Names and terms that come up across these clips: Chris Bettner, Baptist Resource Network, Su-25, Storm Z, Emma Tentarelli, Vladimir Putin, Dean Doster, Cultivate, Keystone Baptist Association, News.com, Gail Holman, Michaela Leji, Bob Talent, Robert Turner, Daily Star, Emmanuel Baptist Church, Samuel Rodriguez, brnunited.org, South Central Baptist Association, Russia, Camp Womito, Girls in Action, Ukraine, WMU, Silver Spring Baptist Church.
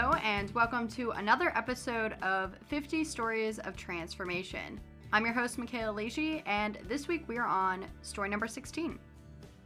Hello, and welcome to another episode of 50 Stories of Transformation. I'm your host, Michaela Leji, and this week we are on story number 16.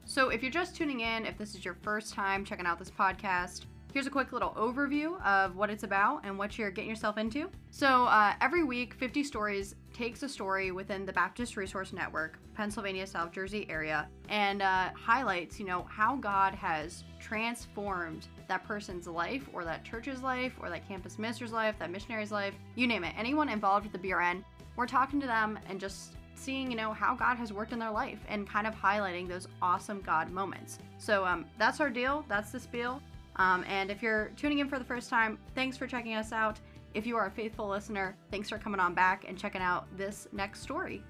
So if you're just tuning in, if this is your first time checking out this podcast, here's a quick little overview of what it's about and what you're getting yourself into. So every week, 50 Stories takes a story within the Baptist Resource Network, Pennsylvania, South Jersey area, and highlights, you know, how God has transformed that person's life or that church's life or that campus minister's life, that missionary's life, you name it. Anyone involved with the BRN, we're talking to them and just seeing, you know, how God has worked in their life and kind of highlighting those awesome God moments. So that's our deal. That's the spiel. And if you're tuning in for the first time, thanks for checking us out. If you are a faithful listener, thanks for coming on back and checking out this next story.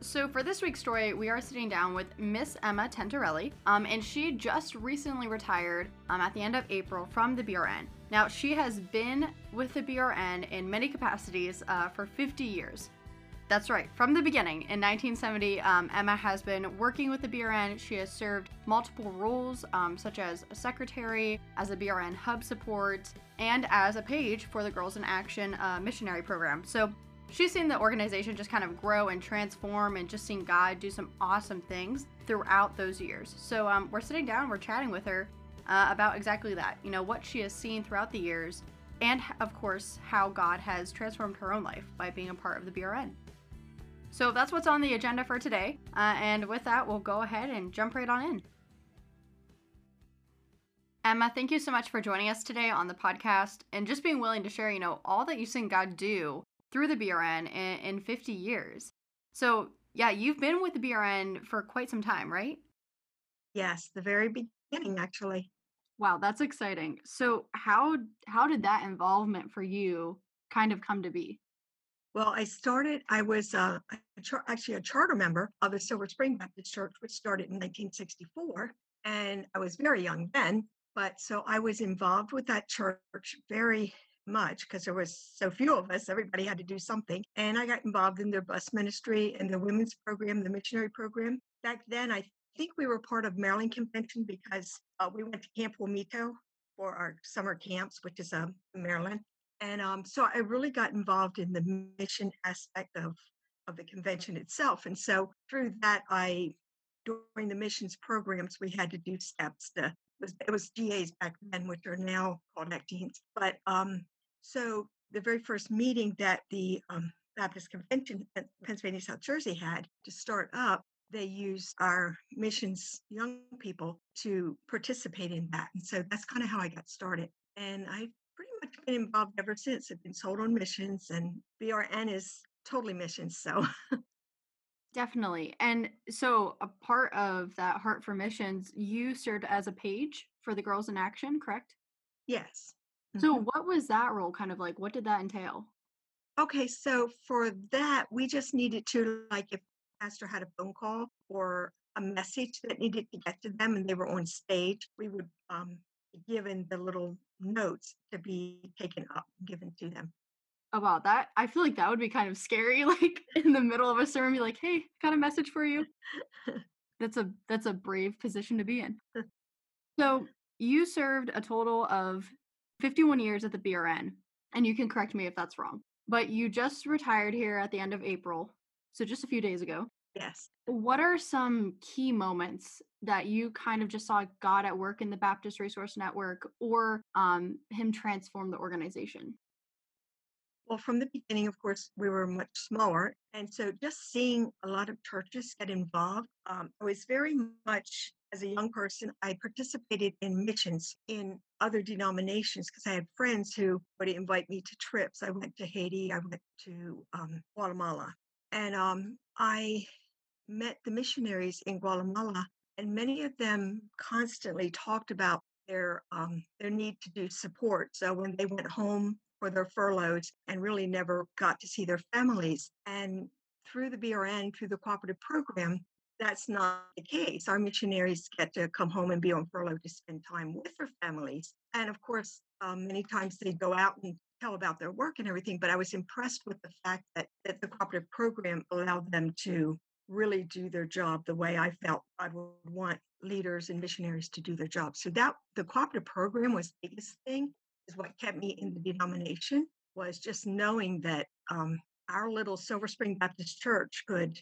So for this week's story, we are sitting down with Miss Emma Tentarelli, and she just recently retired at the end of April from the BRN. Now, she has been with the BRN in many capacities for 50 years. That's right, from the beginning. In 1970, Emma has been working with the BRN. She has served multiple roles, such as a secretary, as a BRN hub support, and as a page for the Girls in Action missionary program. So she's seen the organization just kind of grow and transform and just seen God do some awesome things throughout those years. So we're sitting down, we're chatting with her about exactly that, you know, what she has seen throughout the years, and of course, how God has transformed her own life by being a part of the BRN. So that's what's on the agenda for today, and with that, we'll go ahead and jump right on in. Emma, thank you so much for joining us today on the podcast and just being willing to share, you know, all that you've seen God do through the BRN in 50 years. So, yeah, you've been with the BRN for quite some time, right? Yes, the very beginning, actually. Wow, that's exciting. So how did that involvement for you kind of come to be? Well, I was actually a charter member of the Silver Spring Baptist Church, which started in 1964, and I was very young then, but so I was involved with that church very much because there was so few of us, everybody had to do something, and I got involved in their bus ministry and the women's program, the missionary program. Back then, I think we were part of Maryland Convention because we went to Camp Womito for our summer camps, which is Maryland. And so I really got involved in the mission aspect of the convention itself. And so through that, during the missions programs, we had to do steps. It was GAs back then, which are now called actings. But so the very first meeting that the Baptist Convention in Pennsylvania, South Jersey had to start up, they used our missions young people to participate in that. And so that's kind of how I got started. And I've pretty much been involved ever since. I've been sold on missions, and BRN is totally missions. So definitely. And so a part of that heart for missions, you served as a page for the Girls in Action, correct? Yes. Mm-hmm. So what was that role kind of like? What did that entail? Okay. So for that, we just needed to, like, if pastor had a phone call or a message that needed to get to them and they were on stage, we would given the little notes to be taken up and given to them. Oh, wow. That, I feel like that would be kind of scary, like in the middle of a sermon, be like, hey, got a message for you. That's a brave position to be in. So you served a total of 51 years at the BRN, and you can correct me if that's wrong, but you just retired here at the end of April. So just a few days ago. Yes. What are some key moments that you kind of just saw God at work in the Baptist Resource Network, or him transform the organization? Well, from the beginning, of course, we were much smaller. And so just seeing a lot of churches get involved, I was very much, as a young person, I participated in missions in other denominations because I had friends who would invite me to trips. I went to Haiti, I went to Guatemala. And I met the missionaries in Guatemala, and many of them constantly talked about their need to do support. So when they went home for their furloughs and really never got to see their families, and through the BRN, through the cooperative program, that's not the case. Our missionaries get to come home and be on furlough to spend time with their families. And of course, many times they go out and tell about their work and everything, but I was impressed with the fact that the cooperative program allowed them to really do their job the way I felt I would want leaders and missionaries to do their job. So the cooperative program was the biggest thing. is what kept me in the denomination, was just knowing that our little Silver Spring Baptist Church could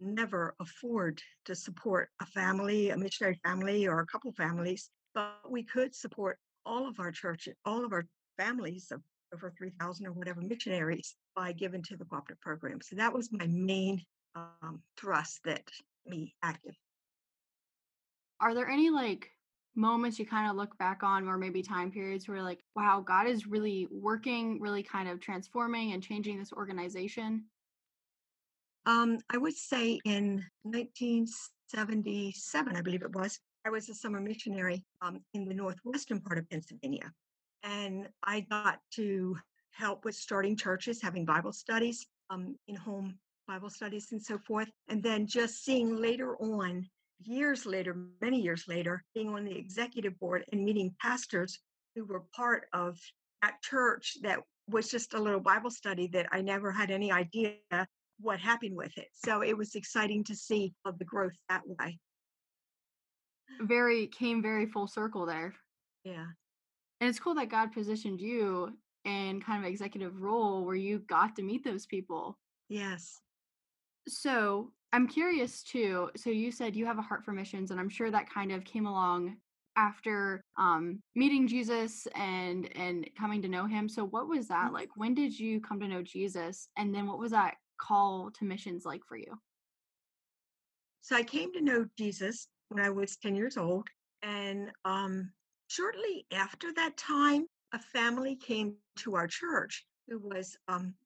never afford to support a family, a missionary family, or a couple families, but we could support all of our church, all of our families of over 3,000 or whatever missionaries by giving to the cooperative program. So that was my main thrust that me active. Are there any moments you kind of look back on, or maybe time periods where wow, God is really working, really kind of transforming and changing this organization? I would say in 1977, I believe it was, I was a summer missionary in the northwestern part of Pennsylvania. And I got to help with starting churches, having Bible studies, in-home Bible studies and so forth. And then just seeing later on, years later, many years later, being on the executive board and meeting pastors who were part of that church that was just a little Bible study that I never had any idea what happened with it. So it was exciting to see the growth that way. Came very full circle there. Yeah. And it's cool that God positioned you in kind of an executive role where you got to meet those people. Yes. So I'm curious too. So you said you have a heart for missions, and I'm sure that kind of came along after meeting Jesus and coming to know him. So what was that like? When did you come to know Jesus? And then what was that call to missions like for you? So I came to know Jesus when I was 10 years old. And shortly after that time, a family came to our church who was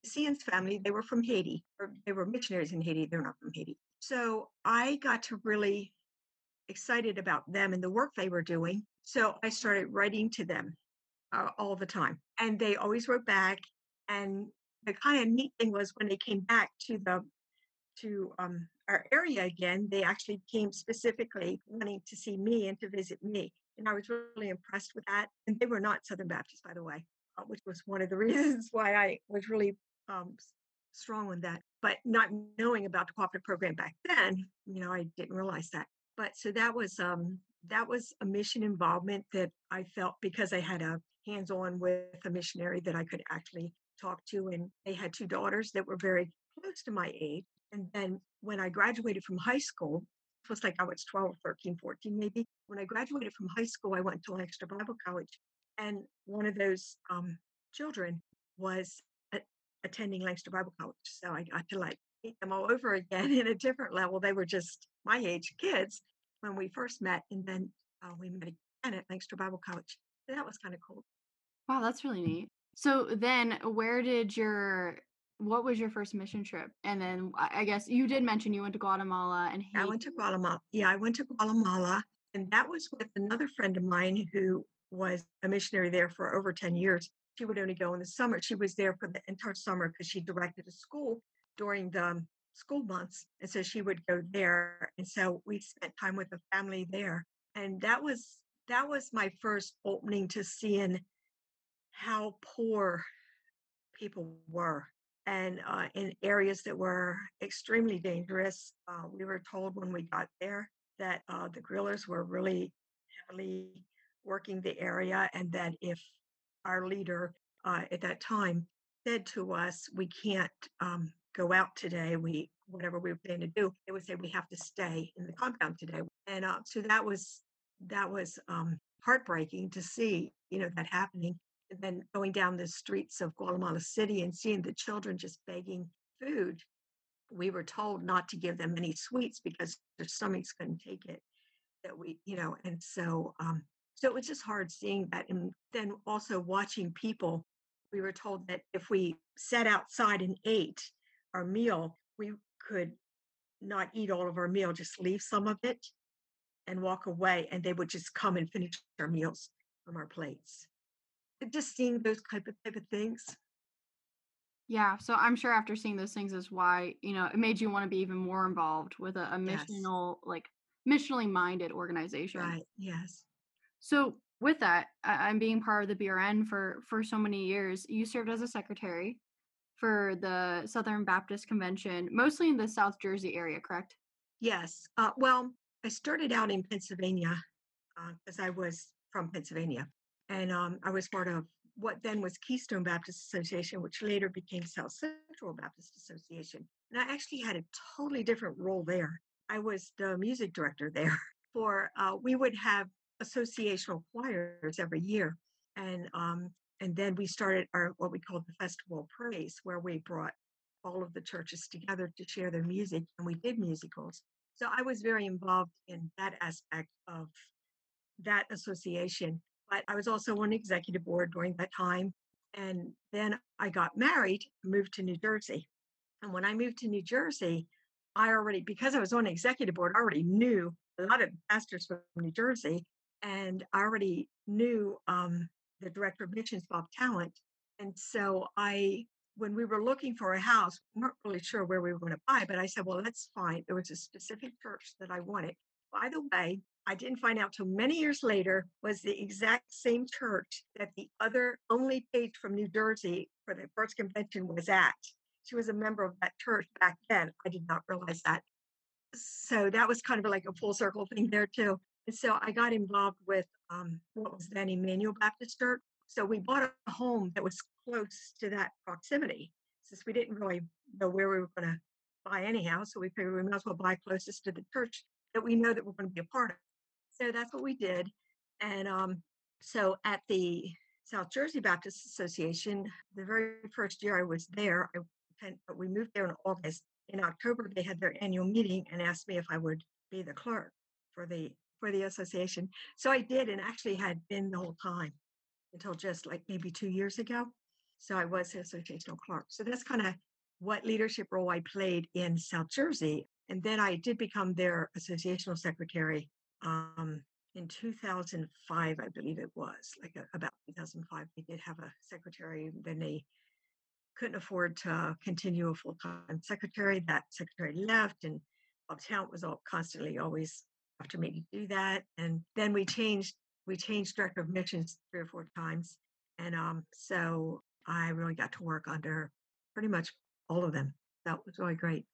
Cian's family. They were from Haiti, or they were missionaries in Haiti. They're not from Haiti. So I got to really excited about them and the work they were doing. So I started writing to them all the time. And they always wrote back. And the kind of neat thing was when they came back to our area again, they actually came specifically wanting to see me and to visit me. And I was really impressed with that. And they were not Southern Baptists, by the way, which was one of the reasons why I was really strong on that. But not knowing about the cooperative program back then, I didn't realize that. But so that was a mission involvement that I felt, because I had a hands-on with a missionary that I could actually talk to. And they had two daughters that were very close to my age. And then when I graduated from high school, it was like I was 12, 13, 14 maybe. When I graduated from high school, I went to an extra Bible college. And one of those children was attending Lancaster Bible College. So I got to meet them all over again in a different level. They were just my age kids when we first met. And then we met again at Lancaster Bible College. So that was kind of cool. Wow, that's really neat. So then what was your first mission trip? And then I guess you did mention you went to Guatemala and Haiti. I went to Guatemala. Yeah, I went to Guatemala. And that was with another friend of mine who was a missionary there for over 10 years. She would only go in the summer. She was there for the entire summer because she directed a school during the school months. And so she would go there. And so we spent time with the family there. And that was my first opening to seeing how poor people were, and in areas that were extremely dangerous. We were told when we got there that the guerrillas were really heavily working the area, and that if our leader at that time said to us, we can't go out today, whatever we were planning to do, they would say we have to stay in the compound today. And so that was heartbreaking to see, that happening. And then going down the streets of Guatemala City and seeing the children just begging food. We were told not to give them any sweets because their stomachs couldn't take it. That and so it was just hard seeing that. And then also watching people, we were told that if we sat outside and ate our meal, we could not eat all of our meal, just leave some of it and walk away. And they would just come and finish our meals from our plates. Just seeing those type of things. Yeah, so I'm sure after seeing those things is why, it made you want to be even more involved with a missional, yes, missionally minded organization. Right, yes. So with that, I'm being part of the BRN for so many years. You served as a secretary for the Southern Baptist Convention, mostly in the South Jersey area, correct? Yes. Well, I started out in Pennsylvania because I was from Pennsylvania. And I was part of what then was Keystone Baptist Association, which later became South Central Baptist Association. And I actually had a totally different role there. I was the music director there for, we would have associational choirs every year. And then we started our, what we called the Festival of Praise, where we brought all of the churches together to share their music, and we did musicals. So I was very involved in that aspect of that association. But I was also on the executive board during that time. And then I got married, moved to New Jersey. And when I moved to New Jersey, I already, because I was on the executive board, I already knew a lot of pastors from New Jersey. And I already knew the director of missions, Bob Talent. And so when we were looking for a house, we weren't really sure where we were going to buy, but I said, well, that's fine. There was a specific church that I wanted. By the way, I didn't find out till many years later, was the exact same church that the other only page from New Jersey for the first convention was at. She was a member of that church back then. I did not realize that. So that was kind of like a full circle thing there too. And so I got involved with what was then Emmanuel Baptist Church. So we bought a home that was close to that proximity, since we didn't really know where we were going to buy anyhow. So we figured we might as well buy closest to the church that we know that we're going to be a part of. So that's what we did. And so at the South Jersey Baptist Association, the very first year I was there, we moved there in August. In October, they had their annual meeting and asked me if I would be the clerk for the association. So I did, and actually had been the whole time until just like maybe 2 years ago. So I was the associational clerk. So that's kind of what leadership role I played in South Jersey. And then I did become their associational secretary in 2005, I believe it was, about 2005. They did have a secretary, then they couldn't afford to continue a full-time secretary. That secretary left, and Bob Talent was always after me to do that. And then we changed director of missions 3 or 4 times. And so I really got to work under pretty much all of them. That was really great.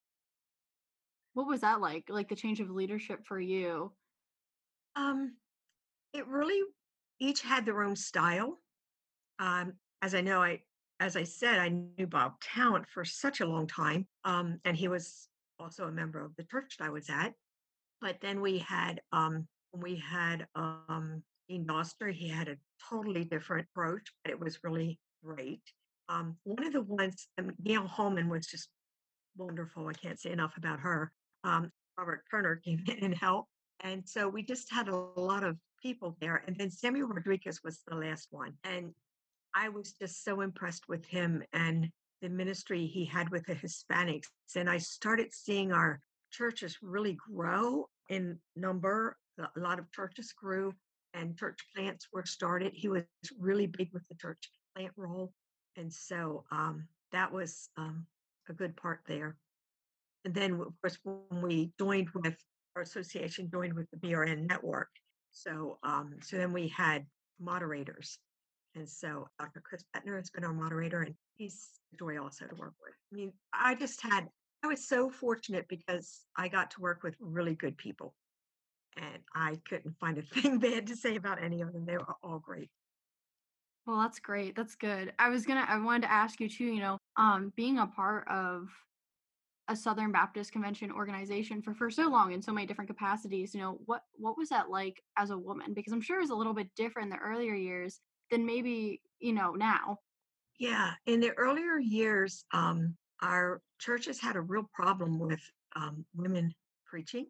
What was that like? Like the change of leadership for you? It really, each had their own style. As I said, I knew Bob Talent for such a long time. And he was also a member of the church that I was at. But then we had Dean Doster. He had a totally different approach, but it was really great. One of the ones, Gail Holman was just wonderful. I can't say enough about her. Robert Turner came in and helped. And so we just had a lot of people there. And then Samuel Rodriguez was the last one. And I was just so impressed with him and the ministry he had with the Hispanics. And I started seeing our churches really grow in number. A lot of churches grew and church plants were started. He was really big with the church plant role. And so that was a good part there. And then, of course, when we joined with our association, joined with the BRN network. So so then we had moderators. And so Dr. Chris Bettner has been our moderator, and he's a joy also to work with. I mean, I was so fortunate because I got to work with really good people, and I couldn't find a thing bad to say about any of them. They were all great. Well, that's great. That's good. I wanted to ask you too, being a part of a Southern Baptist Convention organization for so long in so many different capacities, what was that like as a woman? Because I'm sure it was a little bit different in the earlier years than maybe, now. Yeah. In the earlier years, our churches had a real problem with women preaching.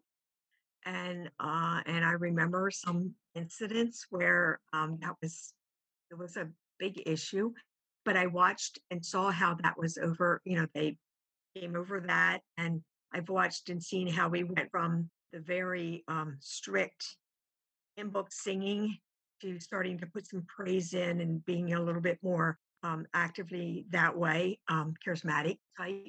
And I remember some incidents where it was a big issue, but I watched and saw how that was over. They came over that, and I've watched and seen how we went from the very strict hymn book singing to starting to put some praise in and being a little bit more actively that way, charismatic type.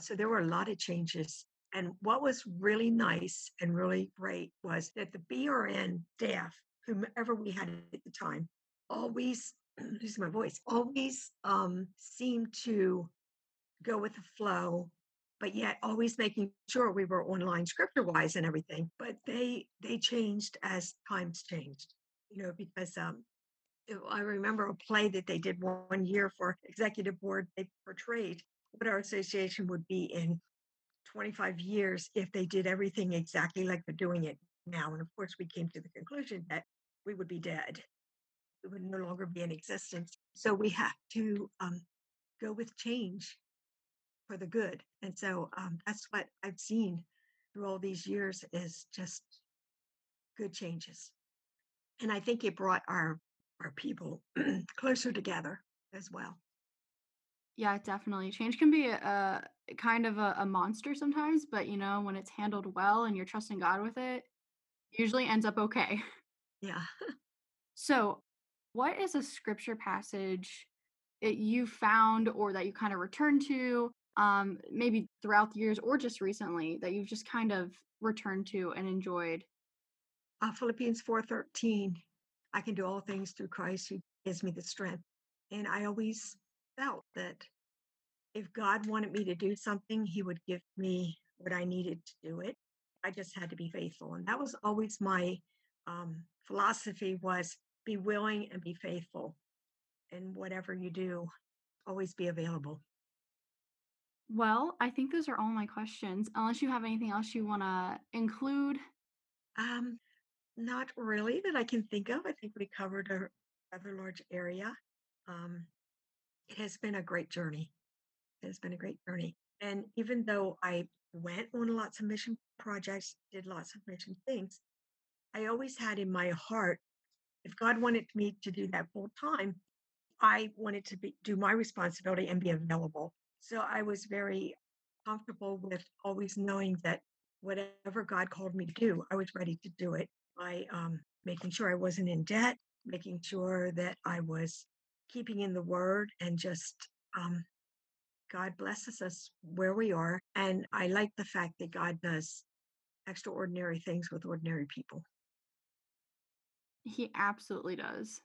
So there were a lot of changes. And what was really nice and really great was that the BRN staff, whomever we had at the time, always seemed to go with the flow, but yet always making sure we were online scripture-wise and everything. But they changed as times changed, because I remember a play that they did one year for executive board. They portrayed what our association would be in 25 years if they did everything exactly like they're doing it now. And of course, we came to the conclusion that we would be dead. We would no longer be in existence. So we have to go with change for the good. And so that's what I've seen through all these years is just good changes. And I think it brought our people closer together as well. Yeah, definitely. Change can be a kind of a monster sometimes, but you know, when it's handled well and you're trusting God with it, it usually ends up okay. Yeah. So what is a scripture passage that you found or that you kind of return to maybe throughout the years or just recently that you've just kind of returned to and enjoyed? Philippians 4:13. I can do all things through Christ who gives me the strength. And I always felt that if God wanted me to do something, he would give me what I needed to do it. I just had to be faithful. And that was always my philosophy was be willing and be faithful. And whatever you do, always be available. Well, I think those are all my questions, unless you have anything else you want to include. Not really that I can think of. I think we covered a rather large area. It has been a great journey. It has been a great journey. And even though I went on lots of mission projects, did lots of mission things, I always had in my heart, if God wanted me to do that full time, I wanted to do my responsibility and be available. So I was very comfortable with always knowing that whatever God called me to do, I was ready to do it. By making sure I wasn't in debt, making sure that I was keeping in the word, and just God blesses us where we are. And I like the fact that God does extraordinary things with ordinary people. He absolutely does.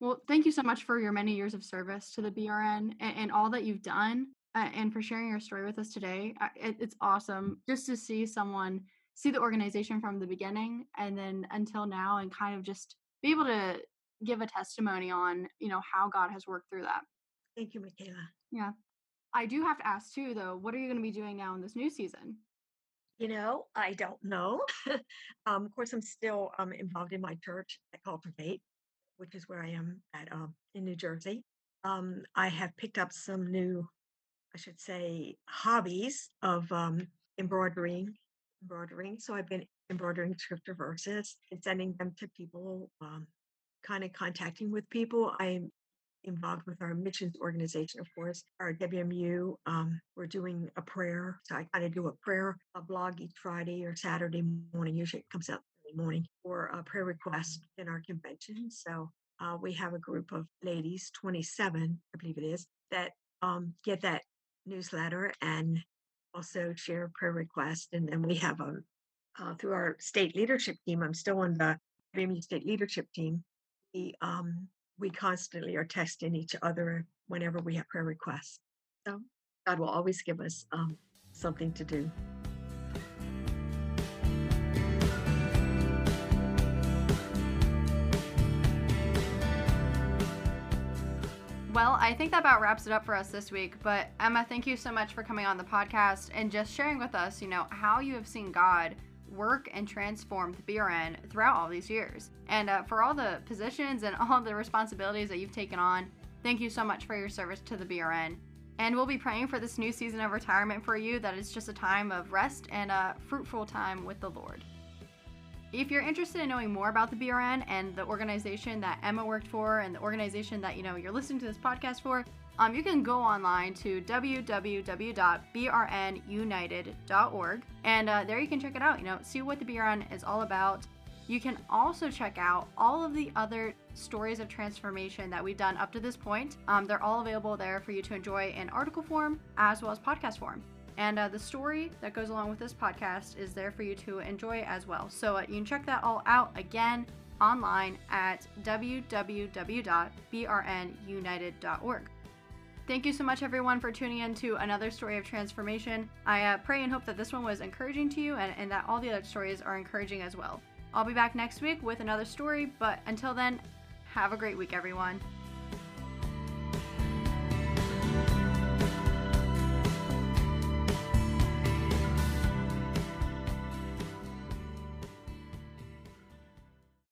Well, thank you so much for your many years of service to the BRN and all that you've done and for sharing your story with us today. It's awesome just to see someone see the organization from the beginning and then until now, and kind of just be able to give a testimony on, you know, how God has worked through that. Thank you, Michaela. Yeah. I do have to ask too, though, what are you going to be doing now in this new season? You know, I don't know. Of course, I'm still involved in my church at Cultivate, which is where I am at in New Jersey. I have picked up some new, I should say, hobbies of embroidering. So I've been embroidering scripture verses and sending them to people, kind of contacting with people. I'm involved with our missions organization, of course, our WMU. We're doing a prayer. So I kind of do a prayer, a blog each Friday or Saturday morning. Usually it comes out Saturday morning for a prayer request in our convention. So we have a group of ladies, 27, I believe it is, that get that newsletter and also share prayer requests. And then we have through our state leadership team, I'm still on the WMU state leadership team. We constantly are texting each other whenever we have prayer requests. So God will always give us something to do. Well, I think that about wraps it up for us this week, but Emma, thank you so much for coming on the podcast and just sharing with us, you know, how you have seen God work and transform the BRN throughout all these years. And for all the positions and all the responsibilities that you've taken on, thank you so much for your service to the BRN. And we'll be praying for this new season of retirement for you, that it's just a time of rest and a fruitful time with the Lord. If you're interested in knowing more about the BRN and the organization that Emma worked for and the organization that, you know, you're listening to this podcast for, you can go online to www.brnunited.org and there you can check it out, you know, see what the BRN is all about. You can also check out all of the other stories of transformation that we've done up to this point. They're all available there for you to enjoy in article form as well as podcast form. And the story that goes along with this podcast is there for you to enjoy as well. So you can check that all out again online at www.brnunited.org. Thank you so much, everyone, for tuning in to another story of transformation. I pray and hope that this one was encouraging to you and that all the other stories are encouraging as well. I'll be back next week with another story, but until then, Have a great week, everyone.